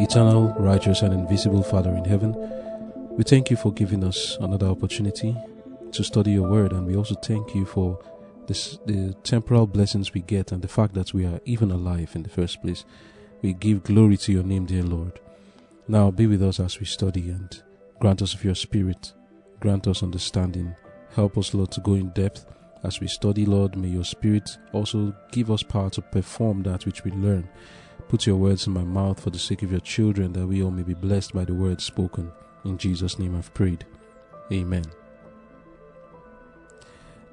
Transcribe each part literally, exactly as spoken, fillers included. Eternal, righteous, and invisible Father in heaven, we thank you for giving us another opportunity to study your word, and we also thank you for this, the temporal blessings we get and the fact that we are even alive in the first place. We give glory to your name, dear Lord. Now be with us as we study, and grant us of your spirit, grant us understanding. Help us, Lord, to go in depth as we study, Lord. May your spirit also give us power to perform that which we learn. Put your words in my mouth for the sake of your children, that we all may be blessed by the words spoken. In Jesus' name I've prayed. Amen.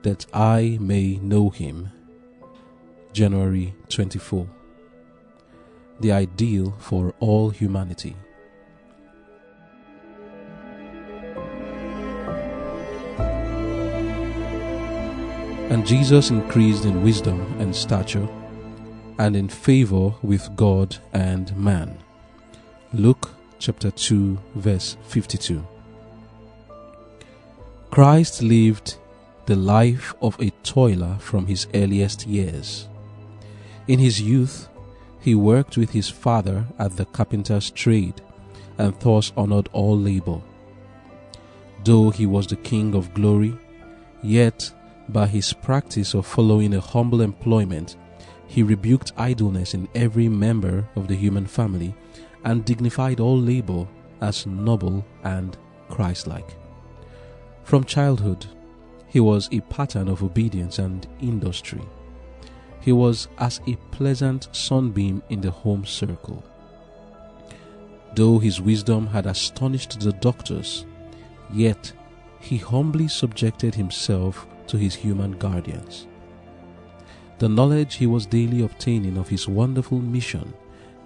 That I May Know Him. January twenty-fourth. The ideal for all humanity. And Jesus increased in wisdom and stature, and in favor with God and man. Luke chapter two, verse fifty-two. Christ lived the life of a toiler from his earliest years. In his youth, he worked with his father at the carpenter's trade, and thus honored all labor. Though he was the King of glory, yet by his practice of following a humble employment, he rebuked idleness in every member of the human family, and dignified all labor as noble and Christ-like. From childhood, he was a pattern of obedience and industry. He was as a pleasant sunbeam in the home circle. Though his wisdom had astonished the doctors, yet he humbly subjected himself to his human guardians. The knowledge he was daily obtaining of his wonderful mission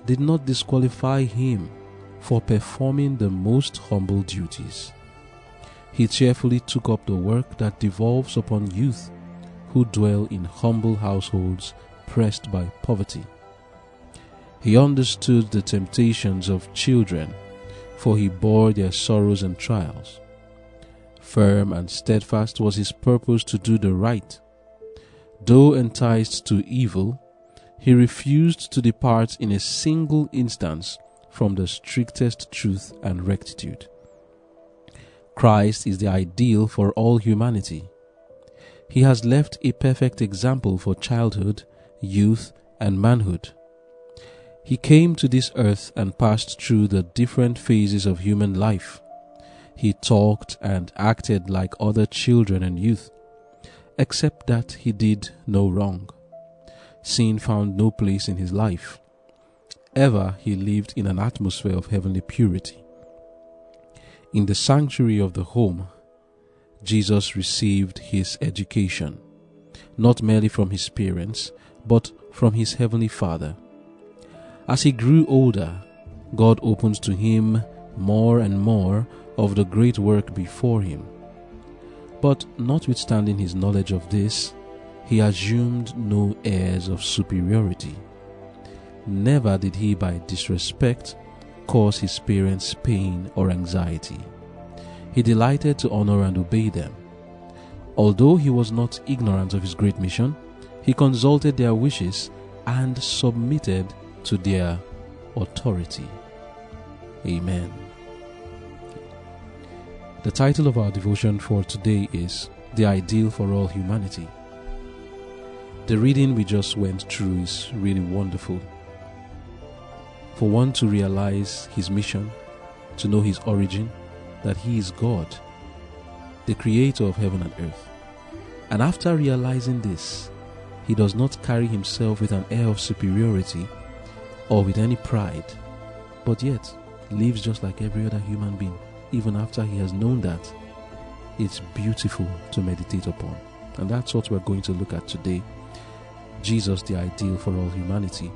did not disqualify him for performing the most humble duties. He cheerfully took up the work that devolves upon youth who dwell in humble households pressed by poverty. He understood the temptations of children, for he bore their sorrows and trials. Firm and steadfast was his purpose to do the right. Though enticed to evil, he refused to depart in a single instance from the strictest truth and rectitude. Christ is the ideal for all humanity. He has left a perfect example for childhood, youth, and manhood. He came to this earth and passed through the different phases of human life. He talked and acted like other children and youth, except that he did no wrong. Sin found no place in his life. Ever he lived in an atmosphere of heavenly purity. In the sanctuary of the home, Jesus received his education, not merely from his parents, but from his heavenly Father. As he grew older, God opened to him more and more of the great work before him. But notwithstanding his knowledge of this, he assumed no airs of superiority. Never did he by disrespect cause his parents pain or anxiety. He delighted to honor and obey them. Although he was not ignorant of his great mission, he consulted their wishes and submitted to their authority. Amen. The title of our devotion for today is The Ideal for All Humanity. The reading we just went through is really wonderful. For one to realize his mission, to know his origin, that he is God, the creator of heaven and earth. And after realizing this, he does not carry himself with an air of superiority or with any pride, but yet lives just like every other human being, even after he has known that. It's beautiful to meditate upon. And that's what we're going to look at today. Jesus, the ideal for all humanity.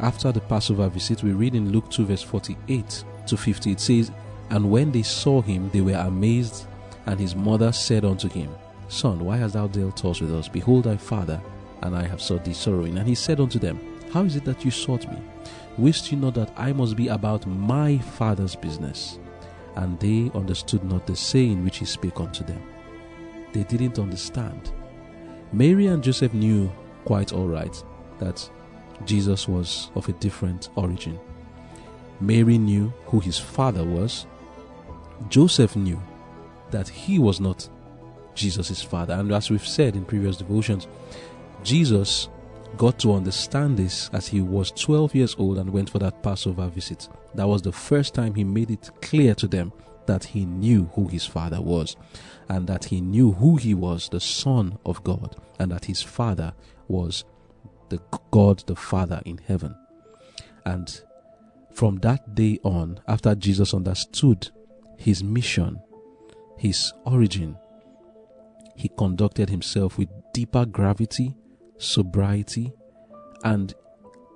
After the Passover visit, we read in Luke two, verse forty-eight to fifty, it says, "And when they saw him, they were amazed, and his mother said unto him, Son, why hast thou dealt thus with us? Behold thy father, and I have sought thee sorrowing. And he said unto them, How is it that you sought me? Wist ye not that I must be about my father's business? And they understood not the saying which he spake unto them." They didn't understand. Mary and Joseph knew quite all right that Jesus was of a different origin. Mary knew who his father was. Joseph knew that he was not Jesus' father. And as we've said in previous devotions, Jesus got to understand this as he was twelve years old and went for that Passover visit. That was the first time he made it clear to them that he knew who his father was, and that he knew who he was, the Son of God, and that his father was the God the Father in heaven. And from that day on, after Jesus understood his mission, his origin, he conducted himself with deeper gravity, sobriety, and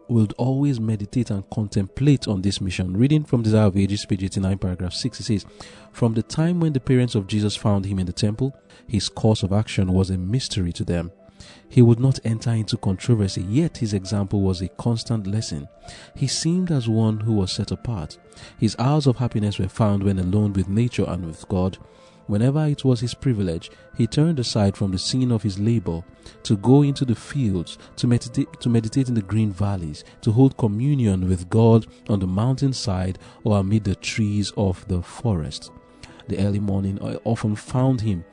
will always meditate and contemplate on this mission. Reading from Desire of Ages, page eighty-nine, paragraph six, it says, "From the time when the parents of Jesus found him in the temple, his course of action was a mystery to them. He would not enter into controversy, yet his example was a constant lesson. He seemed as one who was set apart. His hours of happiness were found when alone with nature and with God. Whenever it was his privilege, he turned aside from the scene of his labor to go into the fields, to, medita- to meditate in the green valleys, to hold communion with God on the mountainside or amid the trees of the forest. The early morning often found him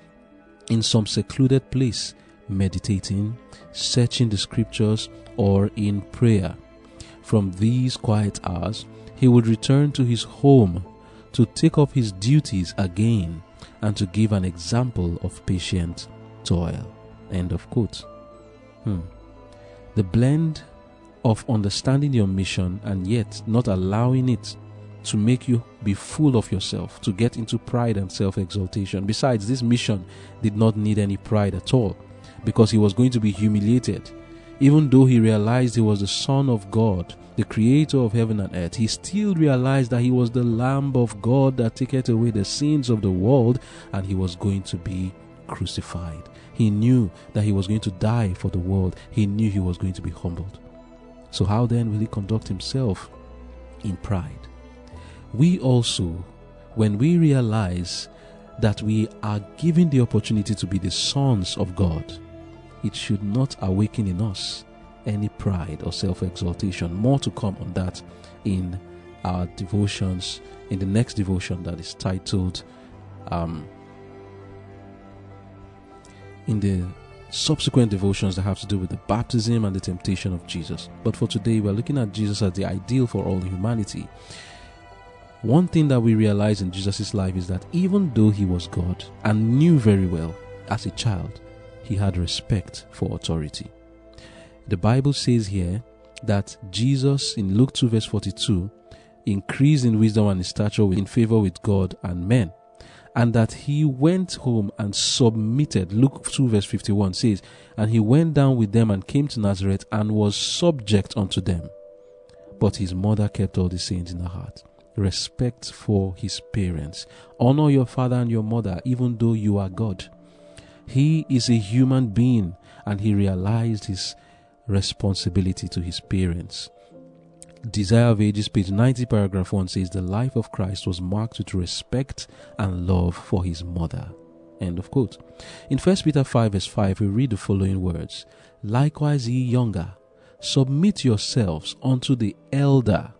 in some secluded place, meditating, searching the scriptures, or in prayer. From these quiet hours, he would return to his home to take up his duties again and to give an example of patient toil." End of quote. Hmm. The blend of understanding your mission and yet not allowing it to make you be full of yourself, to get into pride and self-exaltation. Besides, this mission did not need any pride at all, because he was going to be humiliated. Even though he realized he was the Son of God, the Creator of heaven and earth, he still realized that he was the Lamb of God that taketh away the sins of the world, and he was going to be crucified. He knew that he was going to die for the world. He knew he was going to be humbled. So how then will he conduct himself in pride? We also, when we realize that we are given the opportunity to be the sons of God, it should not awaken in us any pride or self-exaltation. More to come on that in our devotions, in the next devotion that is titled, um, in the subsequent devotions that have to do with the baptism and the temptation of Jesus. But for today, we're looking at Jesus as the ideal for all humanity. One thing that we realize in Jesus' life is that even though he was God and knew very well as a child, he had respect for authority. The Bible says here that Jesus, in Luke two verse forty-two, increased in wisdom and in stature, in favor with God and men, and that he went home and submitted. Luke two verse fifty-one says, "And he went down with them and came to Nazareth and was subject unto them. But his mother kept all the sayings in her heart." Respect for his parents. Honor your father and your mother, even though you are God. He is a human being, and he realized his responsibility to his parents. Desire of Ages, page ninety, paragraph one says, "The life of Christ was marked with respect and love for his mother." End of quote. In First Peter five, verse five, we read the following words, "Likewise ye younger, submit yourselves unto the elder.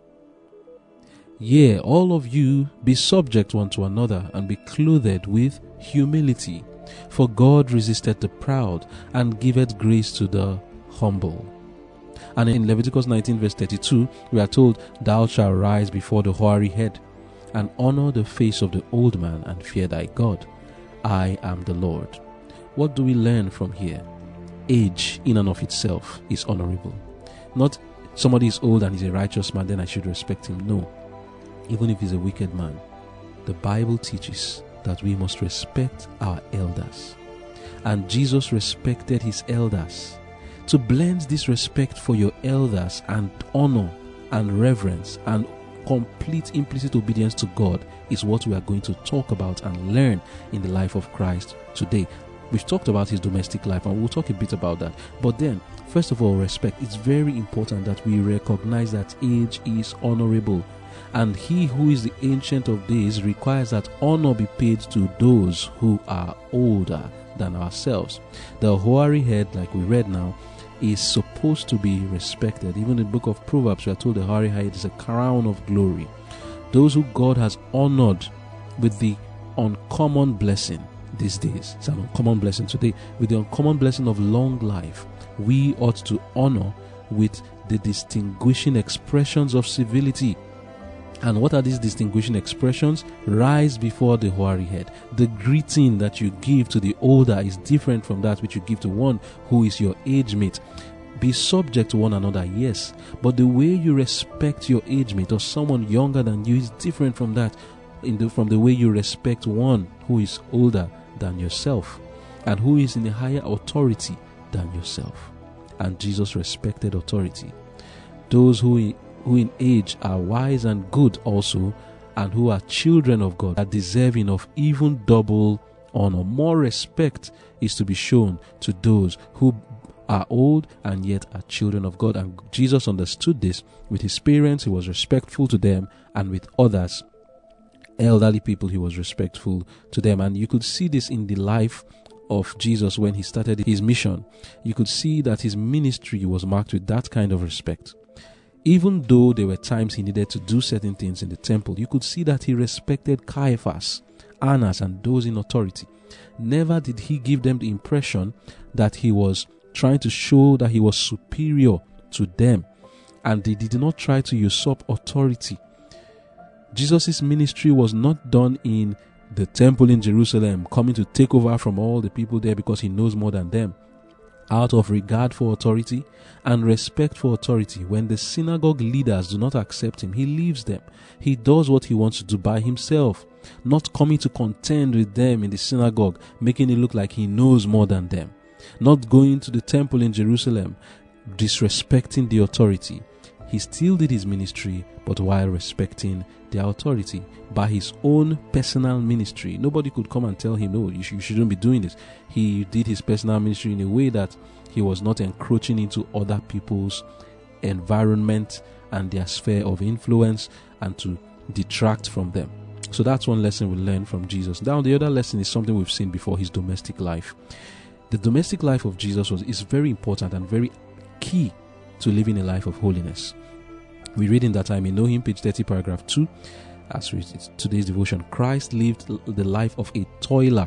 Yea, all of you be subject one to another, and be clothed with humility. For God resisteth the proud, and giveth grace to the humble." And in Leviticus nineteen verse thirty-two, we are told, "Thou shalt rise before the hoary head, and honor the face of the old man, and fear thy God. I am the Lord." What do we learn from here? Age in and of itself is honorable. Not somebody is old and is a righteous man, then I should respect him. No. Even if he's a wicked man, the Bible teaches that we must respect our elders. And Jesus respected his elders. To blend this respect for your elders and honor and reverence and complete implicit obedience to God is what we are going to talk about and learn in the life of Christ today. We've talked about his domestic life, and we'll talk a bit about that. But then, first of all, respect. It's very important that we recognize that age is honorable. And he who is the Ancient of Days requires that honor be paid to those who are older than ourselves. The hoary head, like we read now, is supposed to be respected. Even in the book of Proverbs, we are told the hoary head is a crown of glory. those who God has honored with the uncommon blessing these days. It's an uncommon blessing today. With the uncommon blessing of long life, we ought to honor with the distinguishing expressions of civility. And what are these distinguishing expressions? Rise before the hoary head. The greeting that you give to the older is different from that which you give to one who is your age mate. Be subject to one another, yes, but the way you respect your age mate or someone younger than you is different from that, in the, from the way you respect one who is older than yourself and who is in a higher authority than yourself. And Jesus respected authority. Those who who in age are wise and good also, and who are children of God, are deserving of even double honor. More respect is to be shown to those who are old and yet are children of God. And Jesus understood this. With his parents, he was respectful to them, and with others, elderly people, he was respectful to them. And you could see this in the life of Jesus when he started his mission. You could see that his ministry was marked with that kind of respect. Even though there were times he needed to do certain things in the temple, you could see that he respected Caiaphas, Annas, and those in authority. Never did he give them the impression that he was trying to show that he was superior to them, and they did not try to usurp authority. Jesus' ministry was not done in the temple in Jerusalem, coming to take over from all the people there because he knows more than them. Out of regard for authority and respect for authority, when the synagogue leaders do not accept him, he leaves them. He does what he wants to do by himself, not coming to contend with them in the synagogue, making it look like he knows more than them. Not going to the temple in Jerusalem, disrespecting the authority. He still did his ministry, but while respecting their authority by his own personal ministry. Nobody could come and tell him, no, you, sh- you shouldn't be doing this. He did his personal ministry in a way that he was not encroaching into other people's environment and their sphere of influence and to detract from them. So that's one lesson we learn from Jesus. Now, the other lesson is something we've seen before, his domestic life. The domestic life of Jesus was, is very important and very key to living a life of holiness. We read in that I May Know Him, page thirty, paragraph two, as we read today's devotion, Christ lived the life of a toiler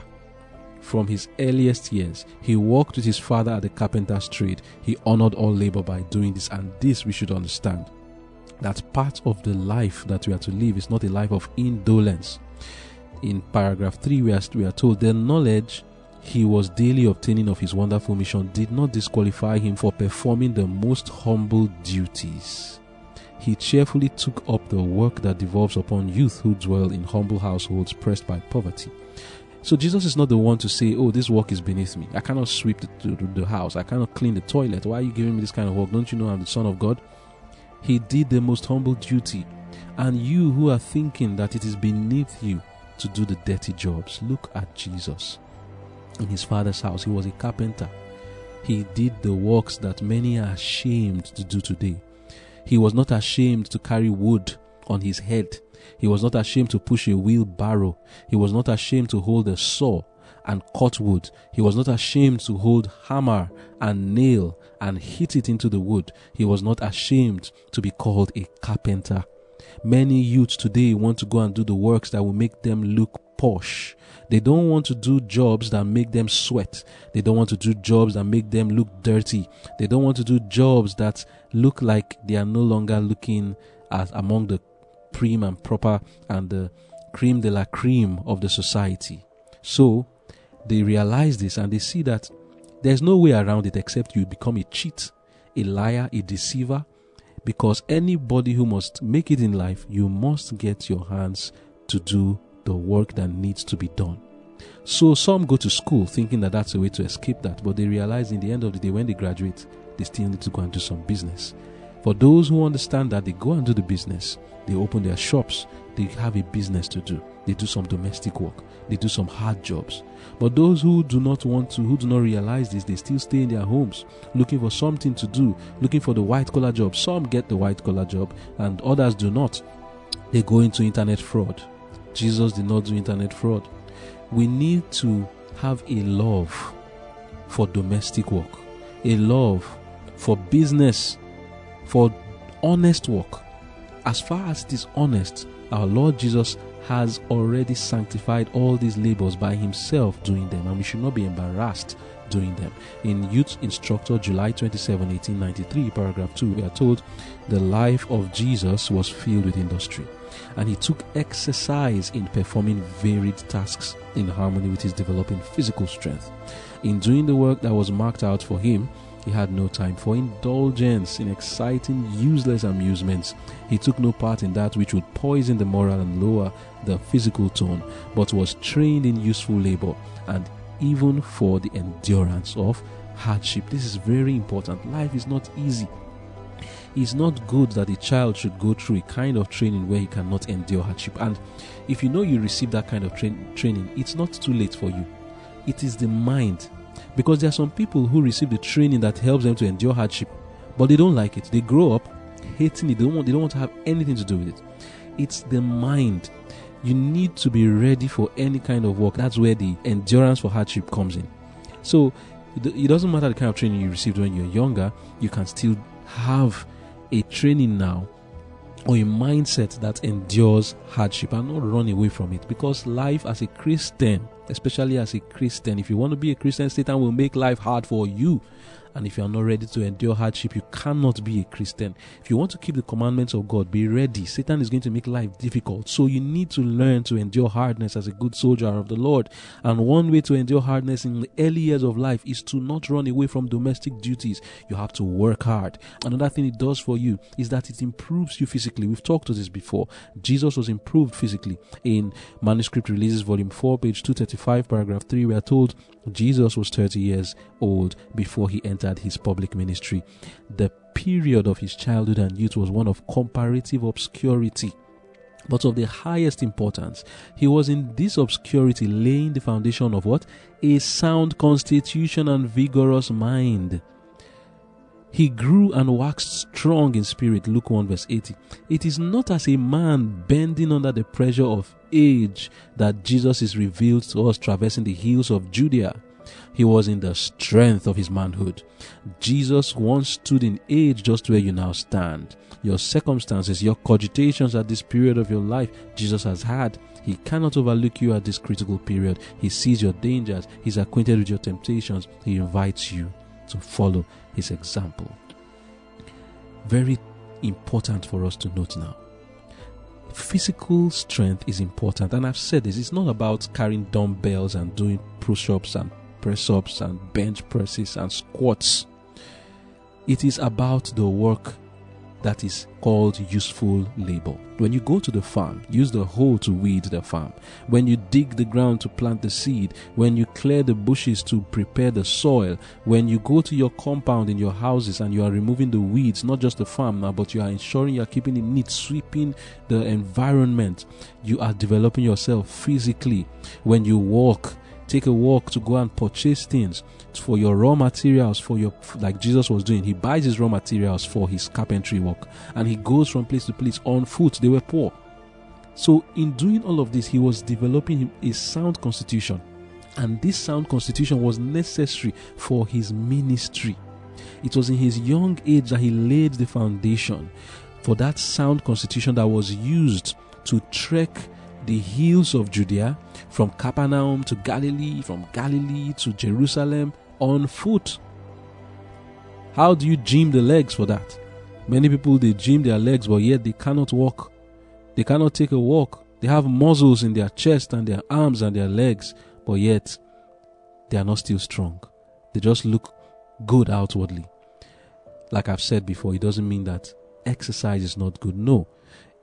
from his earliest years. He worked with his father at the carpenter's trade. He honored all labor by doing this, and this we should understand. That part of the life that we are to live is not a life of indolence. In paragraph three, we are, we are told, their knowledge he was daily obtaining of his wonderful mission did not disqualify him for performing the most humble duties. He cheerfully took up the work that devolves upon youth who dwell in humble households pressed by poverty. So Jesus is not the one to say, oh, this work is beneath me. I cannot sweep the, the, the house. I cannot clean the toilet. Why are you giving me this kind of work? Don't you know I'm the Son of God? He did the most humble duty. And you who are thinking that it is beneath you to do the dirty jobs, look at Jesus. In his father's house, he was a carpenter. He did the works that many are ashamed to do today. He was not ashamed to carry wood on his head. He was not ashamed to push a wheelbarrow. He was not ashamed to hold a saw and cut wood. He was not ashamed to hold hammer and nail and hit it into the wood. He was not ashamed to be called a carpenter. Many youths today want to go and do the works that will make them look posh. They don't want to do jobs that make them sweat. They don't want to do jobs that make them look dirty. They don't want to do jobs that look like they are no longer looking as among the prim and proper and the cream de la cream of the society. So they realize this and they see that there's no way around it except you become a cheat, a liar, a deceiver, because anybody who must make it in life, you must get your hands to do the work that needs to be done. So some go to school thinking that that's a way to escape that, but they realize in the end of the day when they graduate, they still need to go and do some business. For those who understand that, they go and do the business. They open their shops. They have a business to do. They do some domestic work. They do some hard jobs. But those who do not want to, who do not realize this, they still stay in their homes looking for something to do, looking for the white-collar job. Some get the white-collar job and others do not. They go into internet fraud. Jesus did not do internet fraud. We need to have a love for domestic work, a love for business, for honest work, as far as it is honest, our Lord Jesus has already sanctified all these labors by himself doing them, and we should not be embarrassed doing them. In Youth Instructor, July twenty-seventh, eighteen ninety-three, paragraph two, we are told, the life of Jesus was filled with industry, and he took exercise in performing varied tasks in harmony with his developing physical strength. In doing the work that was marked out for him, he had no time for indulgence in exciting, useless amusements. He took no part in that which would poison the moral and lower the physical tone, but was trained in useful labor and even for the endurance of hardship. This is very important. Life is not easy. It's not good that a child should go through a kind of training where he cannot endure hardship. And if you know you receive that kind of tra- training, it's not too late for you. It is the mind. Because there are some people who receive the training that helps them to endure hardship, but they don't like it. They grow up hating it. They don't want, they don't want to have anything to do with it. It's the mind. You need to be ready for any kind of work. That's where the endurance for hardship comes in. So it doesn't matter the kind of training you received when you're younger. You can still have a training now or a mindset that endures hardship and not run away from it. Because life as a Christian, especially as a Christian, if you want to be a Christian, Satan will make life hard for you. And if you are not ready to endure hardship, you cannot be a Christian. If you want to keep the commandments of God, be ready. Satan is going to make life difficult. So you need to learn to endure hardness as a good soldier of the Lord. And one way to endure hardness in the early years of life is to not run away from domestic duties. You have to work hard. Another thing it does for you is that it improves you physically. We've talked to this before. Jesus was improved physically. In Manuscript Releases, volume four, page two thirty-five, paragraph three, we are told Jesus was thirty years old before he entered his public ministry. The period of his childhood and youth was one of comparative obscurity, but of the highest importance. He was in this obscurity laying the foundation of what? A sound constitution and vigorous mind. He grew and waxed strong in spirit. Luke one verse eighty. It is not as a man bending under the pressure of age that Jesus is revealed to us traversing the hills of Judea. He was in the strength of his manhood. Jesus once stood in age just where you now stand. Your circumstances, your cogitations at this period of your life, Jesus has had. He cannot overlook you at this critical period. He sees your dangers. He's acquainted with your temptations. He invites you to follow his example. Very important for us to note now. Physical strength is important, and I've said this. It's not about carrying dumbbells and doing push-ups and press-ups and bench presses and squats. It is about the work that is called useful labor. When you go to the farm, use the hoe to weed the farm. When you dig the ground to plant the seed, when you clear the bushes to prepare the soil, when you go to your compound in your houses and you are removing the weeds, not just the farm now, but you are ensuring you are keeping it neat, sweeping the environment, you are developing yourself physically. When you walk, take a walk to go and purchase things for your raw materials, for your, like Jesus was doing. He buys his raw materials for his carpentry work, and he goes from place to place on foot. They were poor. So in doing all of this, he was developing a sound constitution, and this sound constitution was necessary for his ministry. It was in his young age that he laid the foundation for that sound constitution that was used to trek the hills of Judea, from Capernaum to Galilee, from Galilee to Jerusalem on foot. How do you gym the legs for that? Many people, they gym their legs, but yet they cannot walk. They cannot take a walk. They have muscles in their chest and their arms and their legs, but yet they are not still strong. They just look good outwardly. Like I've said before, it doesn't mean that exercise is not good. No.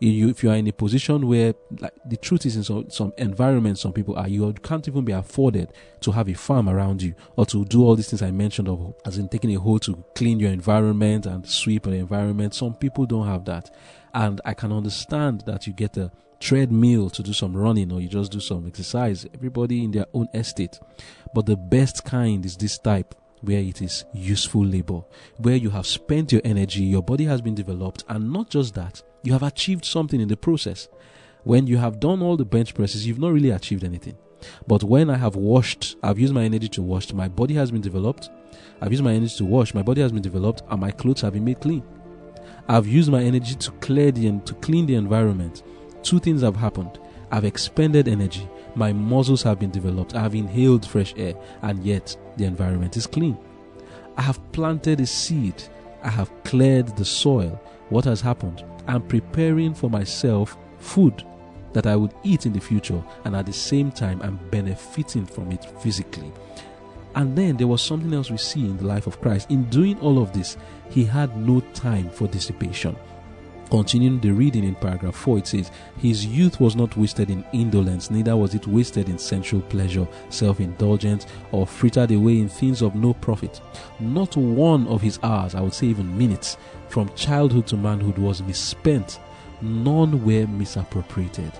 If you are in a position where, like, the truth is, in some, some environments, some people are, you can't even be afforded to have a farm around you or to do all these things I mentioned, of, as in taking a hoe to clean your environment and sweep the environment. Some people don't have that. And I can understand that you get a treadmill to do some running, or you just do some exercise. Everybody in their own estate. But the best kind is this type, where it is useful labor, where you have spent your energy, your body has been developed, and not just that, you have achieved something in the process. When you have done all the bench presses, you've not really achieved anything. But when I have washed, I've used my energy to wash, my body has been developed, I've used my energy to wash, my body has been developed, and my clothes have been made clean. I've used my energy to clear the to clean the environment. Two things have happened. I've expended energy. My muscles have been developed. I've inhaled fresh air, and yet the environment is clean. I have planted a seed. I have cleared the soil. What has happened? I'm preparing for myself food that I would eat in the future, and at the same time, I'm benefiting from it physically. And then there was something else we see in the life of Christ. In doing all of this, he had no time for dissipation. Continuing the reading in paragraph four, it says, his youth was not wasted in indolence, neither was it wasted in sensual pleasure, self-indulgence, or frittered away in things of no profit. Not one of his hours, I would say even minutes, from childhood to manhood was misspent. None were misappropriated.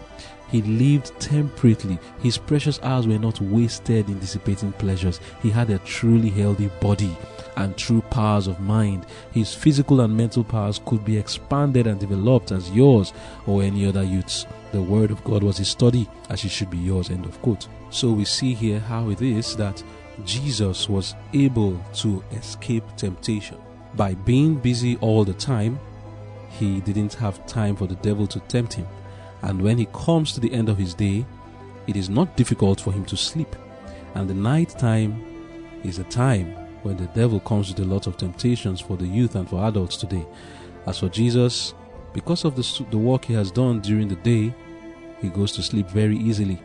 He lived temperately. His precious hours were not wasted in dissipating pleasures. He had a truly healthy body and true powers of mind. His physical and mental powers could be expanded and developed as yours or any other youth's. The word of God was his study, as it should be yours, end of quote. So we see here how it is that Jesus was able to escape temptation. By being busy all the time, he didn't have time for the devil to tempt him. And when he comes to the end of his day, it is not difficult for him to sleep. And the night time is a time when the devil comes with a lot of temptations for the youth and for adults today. As for Jesus, because of the, the work he has done during the day, he goes to sleep very easily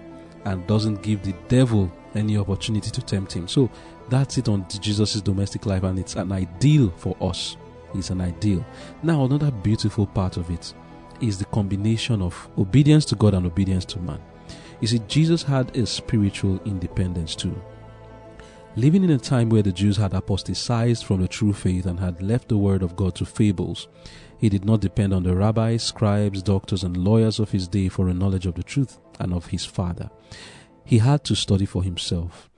and doesn't give the devil any opportunity to tempt him. So that's it on Jesus' domestic life, and it's an ideal for us. It's an ideal. Now, another beautiful part of it is the combination of obedience to God and obedience to man. You see, Jesus had a spiritual independence too. Living in a time where the Jews had apostatized from the true faith and had left the word of God to fables, he did not depend on the rabbis, scribes, doctors, and lawyers of his day for a knowledge of the truth and of his Father. He had to study for himself,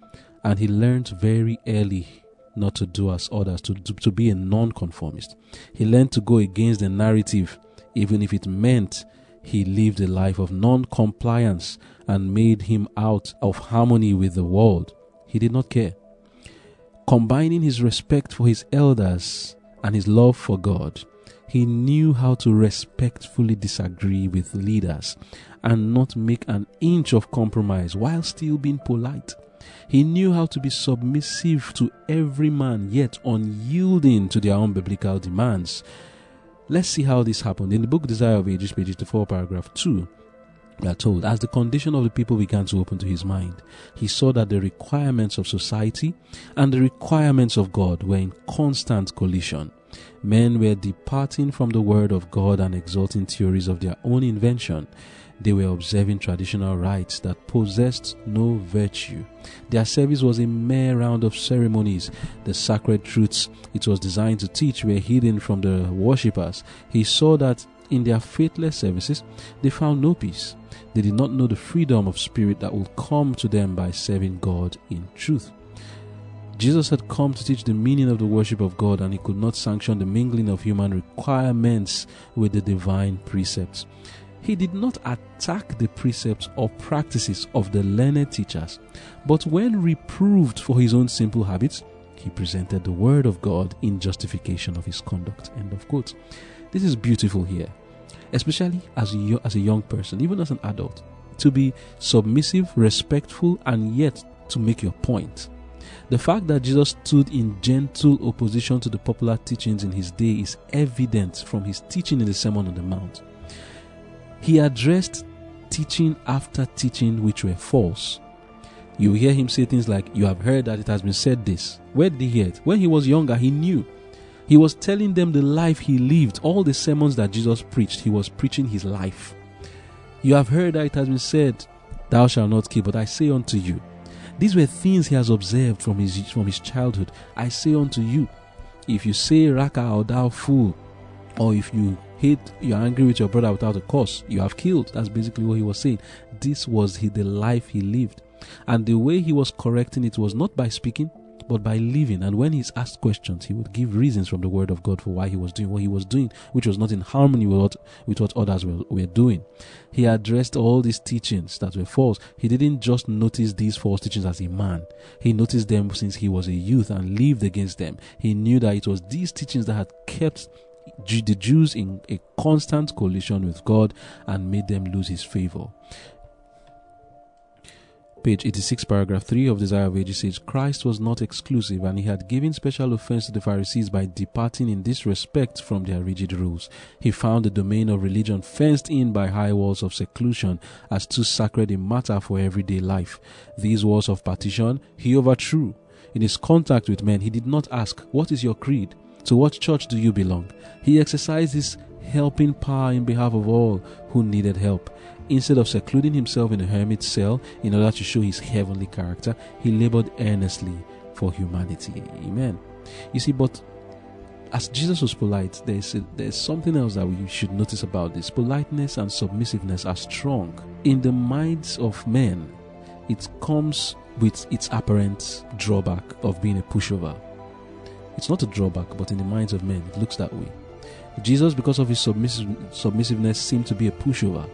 and he learned very early not to do as others, to, to, to be a nonconformist. He learned to go against the narrative, even if it meant he lived a life of non-compliance and made him out of harmony with the world. He did not care. Combining his respect for his elders and his love for God, he knew how to respectfully disagree with leaders and not make an inch of compromise while still being polite. He knew how to be submissive to every man, yet unyielding to their unbiblical demands. Let's see how this happened. In the book Desire of Ages, page eighty-four, paragraph two, we are told, as the condition of the people began to open to his mind, he saw that the requirements of society and the requirements of God were in constant collision. Men were departing from the word of God and exalting theories of their own invention. They were observing traditional rites that possessed no virtue. Their service was a mere round of ceremonies. The sacred truths it was designed to teach were hidden from the worshippers. He saw that in their faithless services, they found no peace. They did not know the freedom of spirit that would come to them by serving God in truth. Jesus had come to teach the meaning of the worship of God, and he could not sanction the mingling of human requirements with the divine precepts. He did not attack the precepts or practices of the learned teachers, but when reproved for his own simple habits, he presented the word of God in justification of his conduct. End of quote. This is beautiful here, especially as a, as a young person, even as an adult, to be submissive, respectful, and yet to make your point. The fact that Jesus stood in gentle opposition to the popular teachings in his day is evident from his teaching in the Sermon on the Mount. He addressed teaching after teaching which were false. You hear him say things like, you have heard that it has been said this. Where did he hear it? When he was younger, he knew. He was telling them the life he lived. All the sermons that Jesus preached, he was preaching his life. You have heard that it has been said, thou shalt not kill, but I say unto you. These were things he has observed from his from his childhood. I say unto you, if you say Raka or thou fool, or if you hate, you're angry with your brother without a cause, you have killed. That's basically what he was saying. This was he, the life he lived. And the way he was correcting it was not by speaking, but by living. And when he's asked questions, he would give reasons from the word of God for why he was doing what he was doing, which was not in harmony with what, with what others were, were doing. He addressed all these teachings that were false. He didn't just notice these false teachings as a man. He noticed them since he was a youth and lived against them. He knew that it was these teachings that had kept the Jews in a constant collision with God and made them lose his favor. Page eighty-six, paragraph three of Desire of Ages says, Christ was not exclusive, and he had given special offense to the Pharisees by departing in this respect from their rigid rules. He found the domain of religion fenced in by high walls of seclusion as too sacred a matter for everyday life. These walls of partition he overthrew. In his contact with men, he did not ask, what is your creed? To what church do you belong? He exercised his helping power in behalf of all who needed help. Instead of secluding himself in a hermit's cell in order to show his heavenly character, he labored earnestly for humanity. Amen. You see, but as Jesus was polite, there is, a, there is something else that we should notice about this. Politeness and submissiveness are strong in the minds of men. It comes with its apparent drawback of being a pushover. It's not a drawback, but in the minds of men, it looks that way. Jesus, because of his submissive, submissiveness, seemed to be a pushover.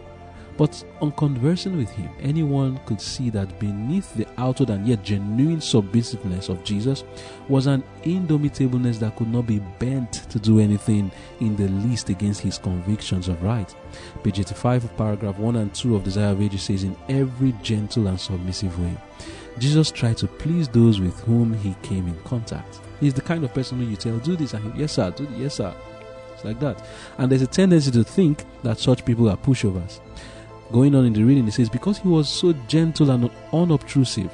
But on conversing with him, anyone could see that beneath the outward and yet genuine submissiveness of Jesus was an indomitableness that could not be bent to do anything in the least against his convictions of right. Page eighty-five of paragraph one and two of Desire of Ages says, in every gentle and submissive way, Jesus tried to please those with whom he came in contact. He's the kind of person who you tell, do this, and he, yes sir, do this, yes sir. It's like that. And there's a tendency to think that such people are pushovers. Going on in the reading, it says, because he was so gentle and unobtrusive,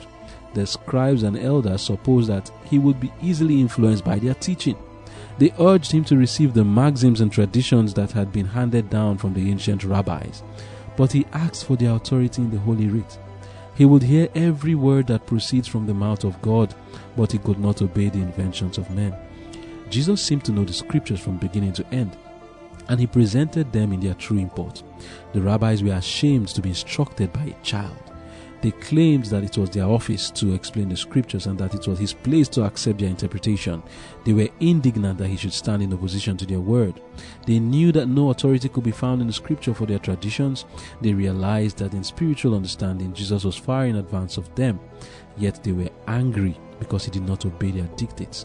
the scribes and elders supposed that he would be easily influenced by their teaching. They urged him to receive the maxims and traditions that had been handed down from the ancient rabbis. But he asked for their authority in the Holy Writ. He would hear every word that proceeds from the mouth of God, but he could not obey the inventions of men. Jesus seemed to know the scriptures from beginning to end, and he presented them in their true import. The rabbis were ashamed to be instructed by a child. They claimed that it was their office to explain the scriptures and that it was his place to accept their interpretation. They were indignant that he should stand in opposition to their word. They knew that no authority could be found in the scripture for their traditions. They realized that in spiritual understanding, Jesus was far in advance of them. Yet they were angry because he did not obey their dictates.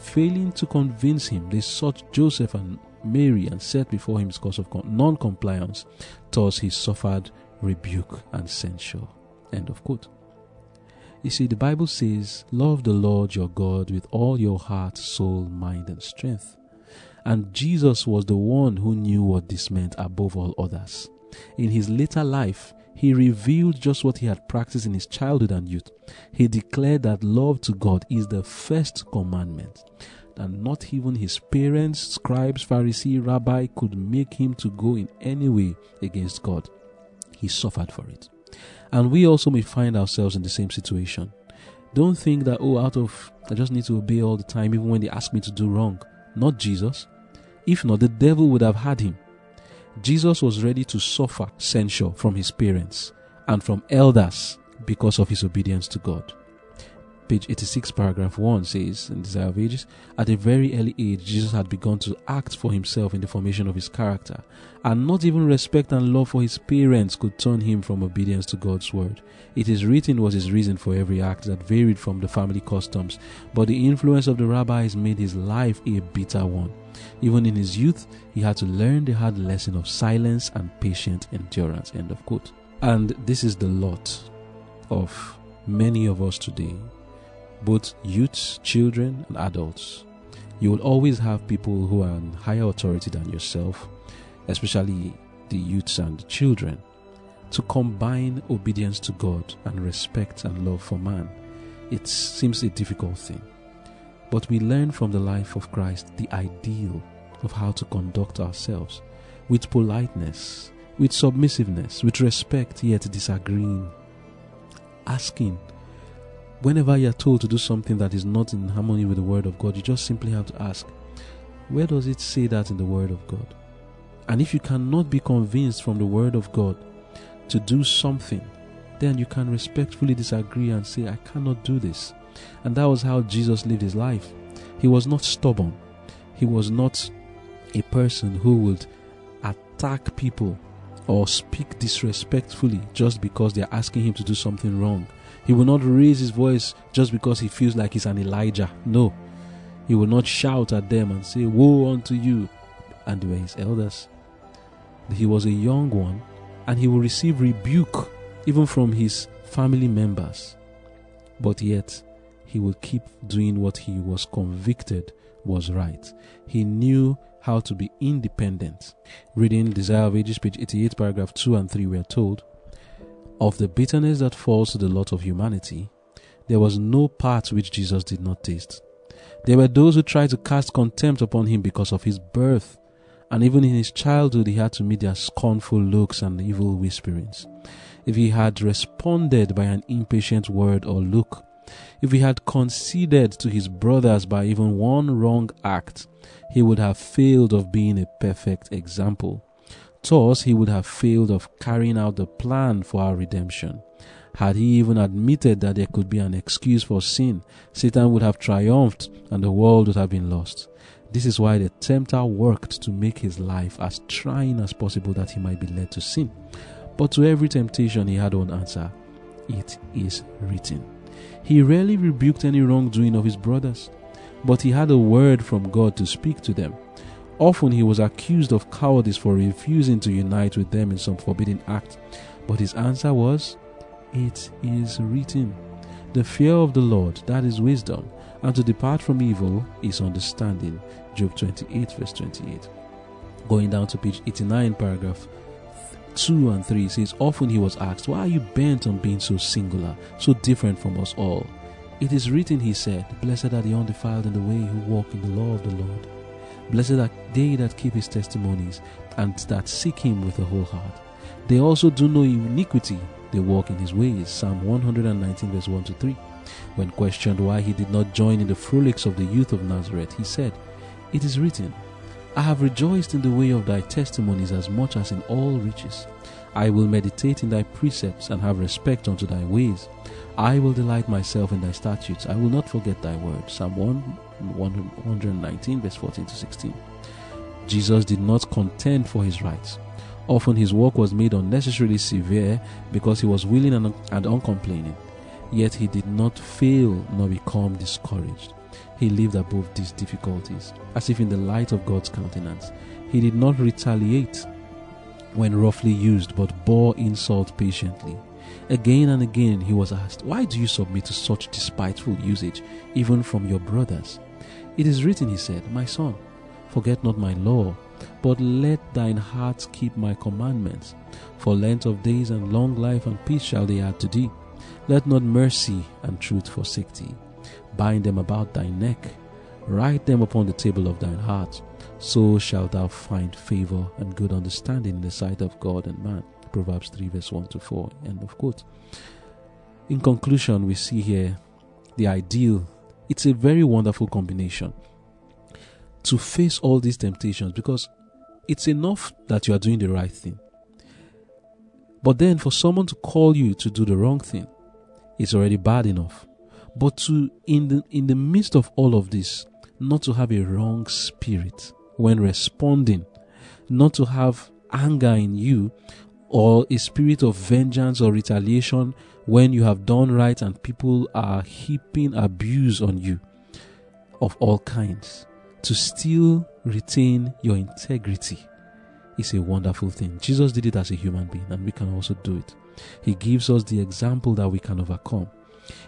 Failing to convince him, they sought Joseph and Mary and set before him his cause of non-compliance. Thus he suffered rebuke and censure. End of quote. You see, the Bible says, love the Lord your God with all your heart, soul, mind, and strength. And Jesus was the one who knew what this meant above all others. In his later life, he revealed just what he had practiced in his childhood and youth. He declared that love to God is the first commandment, and not even his parents, scribes, Pharisee, rabbi could make him to go in any way against God. He suffered for it. And we also may find ourselves in the same situation. Don't think that, oh, out of, I just need to obey all the time, even when they ask me to do wrong. Not Jesus. If not, the devil would have had him. Jesus was ready to suffer censure from his parents and from elders because of his obedience to God. Page eighty-six, paragraph one says, in Desire of Ages, at a very early age, Jesus had begun to act for himself in the formation of his character, and not even respect and love for his parents could turn him from obedience to God's word. It is written was his reason for every act that varied from the family customs, but the influence of the rabbis made his life a bitter one. Even in his youth, he had to learn the hard lesson of silence and patient endurance. End of quote. And this is the lot of many of us today. Both youths, children, and adults. You will always have people who are in higher authority than yourself, especially the youths and the children, to combine obedience to God and respect and love for man. It seems a difficult thing. But we learn from the life of Christ the ideal of how to conduct ourselves with politeness, with submissiveness, with respect, yet disagreeing, asking. Whenever you are told to do something that is not in harmony with the Word of God, you just simply have to ask, where does it say that in the Word of God? And if you cannot be convinced from the Word of God to do something, then you can respectfully disagree and say, I cannot do this. And that was how Jesus lived his life. He was not stubborn. He was not a person who would attack people or speak disrespectfully just because they are asking him to do something wrong. He will not raise his voice just because he feels like he's an Elijah. No. He will not shout at them and say, woe unto you. and they were his elders. He was a young one, and he will receive rebuke even from his family members. But yet, he will keep doing what he was convicted was right. He knew how to be independent. Reading Desire of Ages, page eighty-eight, paragraph two and three, we are told, "Of the bitterness that falls to the lot of humanity, there was no part which Jesus did not taste. There were those who tried to cast contempt upon him because of his birth, and even in his childhood he had to meet their scornful looks and evil whisperings. If he had responded by an impatient word or look, if he had conceded to his brothers by even one wrong act, he would have failed of being a perfect example. Thus, he would have failed of carrying out the plan for our redemption. Had he even admitted that there could be an excuse for sin, Satan would have triumphed and the world would have been lost. This is why the tempter worked to make his life as trying as possible that he might be led to sin. But to every temptation he had one answer: it is written. He rarely rebuked any wrongdoing of his brothers, but he had a word from God to speak to them. Often he was accused of cowardice for refusing to unite with them in some forbidden act, but his answer was, it is written. The fear of the Lord, that is wisdom, and to depart from evil is understanding." Job twenty-eight, verse twenty-eight. Going down to page eighty-nine, paragraph two and three, says, "Often he was asked, why are you bent on being so singular, so different from us all? It is written, he said, blessed are the undefiled in the way who walk in the law of the Lord. Blessed are they that keep his testimonies and that seek him with the whole heart. They also do no iniquity. They walk in his ways." Psalm one nineteen, verse one to three. When questioned why he did not join in the frolics of the youth of Nazareth, he said, "It is written, I have rejoiced in the way of thy testimonies as much as in all riches. I will meditate in thy precepts and have respect unto thy ways. I will delight myself in thy statutes. I will not forget thy word." Psalm one nineteen, verse fourteen to sixteen. Jesus did not contend for his rights. Often his work was made unnecessarily severe because he was willing and, un- and uncomplaining. Yet he did not fail nor become discouraged. He lived above these difficulties, as if in the light of God's countenance. He did not retaliate when roughly used, but bore insult patiently. Again and again he was asked, "Why do you submit to such despiteful usage, even from your brothers? It is written," he said, "My son, forget not my law, but let thine heart keep my commandments. For length of days and long life and peace shall they add to thee. Let not mercy and truth forsake thee. Bind them about thy neck. Write them upon the table of thine heart. So shalt thou find favor and good understanding in the sight of God and man." Proverbs three, verse one to four. End of quote. In conclusion, we see here the ideal. It's a very wonderful combination to face all these temptations, because it's enough that you are doing the right thing. But then for someone to call you to do the wrong thing, it's already bad enough. But to in the in the midst of all of this, not to have a wrong spirit when responding, not to have anger in you or a spirit of vengeance or retaliation when you have done right and people are heaping abuse on you of all kinds. To still retain your integrity is a wonderful thing. Jesus did it as a human being, and we can also do it. He gives us the example that we can overcome.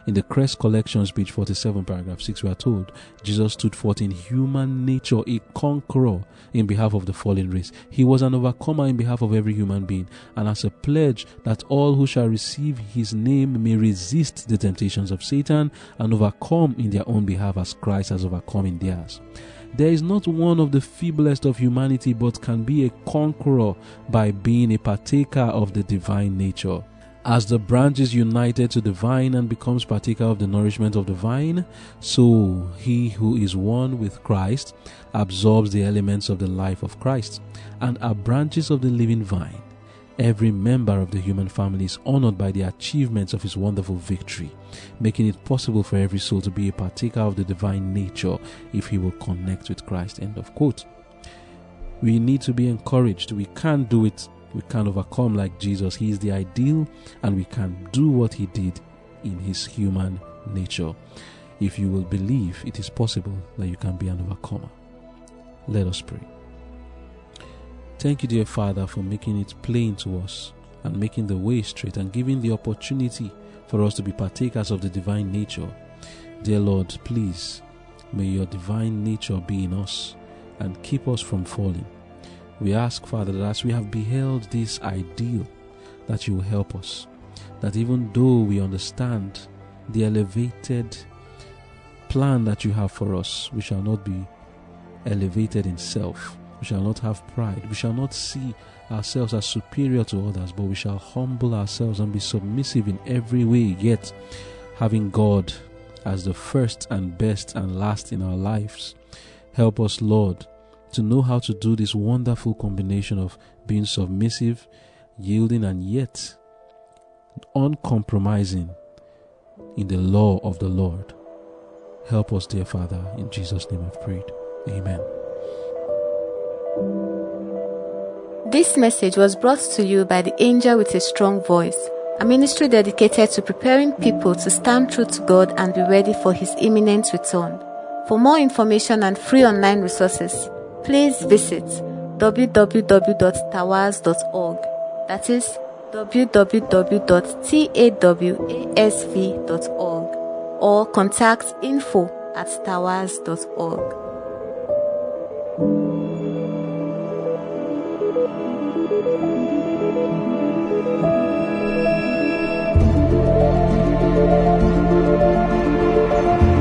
In the Crest Collections, page forty-seven, paragraph six, we are told, "Jesus stood forth in human nature, a conqueror in behalf of the fallen race. He was an overcomer in behalf of every human being, and as a pledge that all who shall receive his name may resist the temptations of Satan and overcome in their own behalf as Christ has overcome in theirs. There is not one of the feeblest of humanity but can be a conqueror by being a partaker of the divine nature. As the branch is united to the vine and becomes partaker of the nourishment of the vine, so he who is one with Christ absorbs the elements of the life of Christ and are branches of the living vine. Every member of the human family is honored by the achievements of his wonderful victory, making it possible for every soul to be a partaker of the divine nature if he will connect with Christ." End of quote. We need to be encouraged. We can't do it. We can overcome like Jesus. He is the ideal, and we can do what he did in his human nature. If you will believe, it is possible that you can be an overcomer. Let us pray. Thank you, dear Father, for making it plain to us and making the way straight and giving the opportunity for us to be partakers of the divine nature. Dear Lord, please, may your divine nature be in us and keep us from falling. We ask, Father, that as we have beheld this ideal, that you will help us, that even though we understand the elevated plan that you have for us, we shall not be elevated in self. We shall not have pride. We shall not see ourselves as superior to others, but we shall humble ourselves and be submissive in every way, yet having God as the first and best and last in our lives. Help us, Lord, to know how to do this wonderful combination of being submissive, yielding, and yet uncompromising in the law of the Lord. Help us, dear Father. In Jesus' name I've prayed. Amen. This message was brought to you by the Angel with a Strong Voice, a ministry dedicated to preparing people to stand true to God and be ready for His imminent return. For more information and free online resources, please visit w w w dot tawas dot org. That is w w w dot tawas v dot org, or contact info at tawas dot org. Thank you.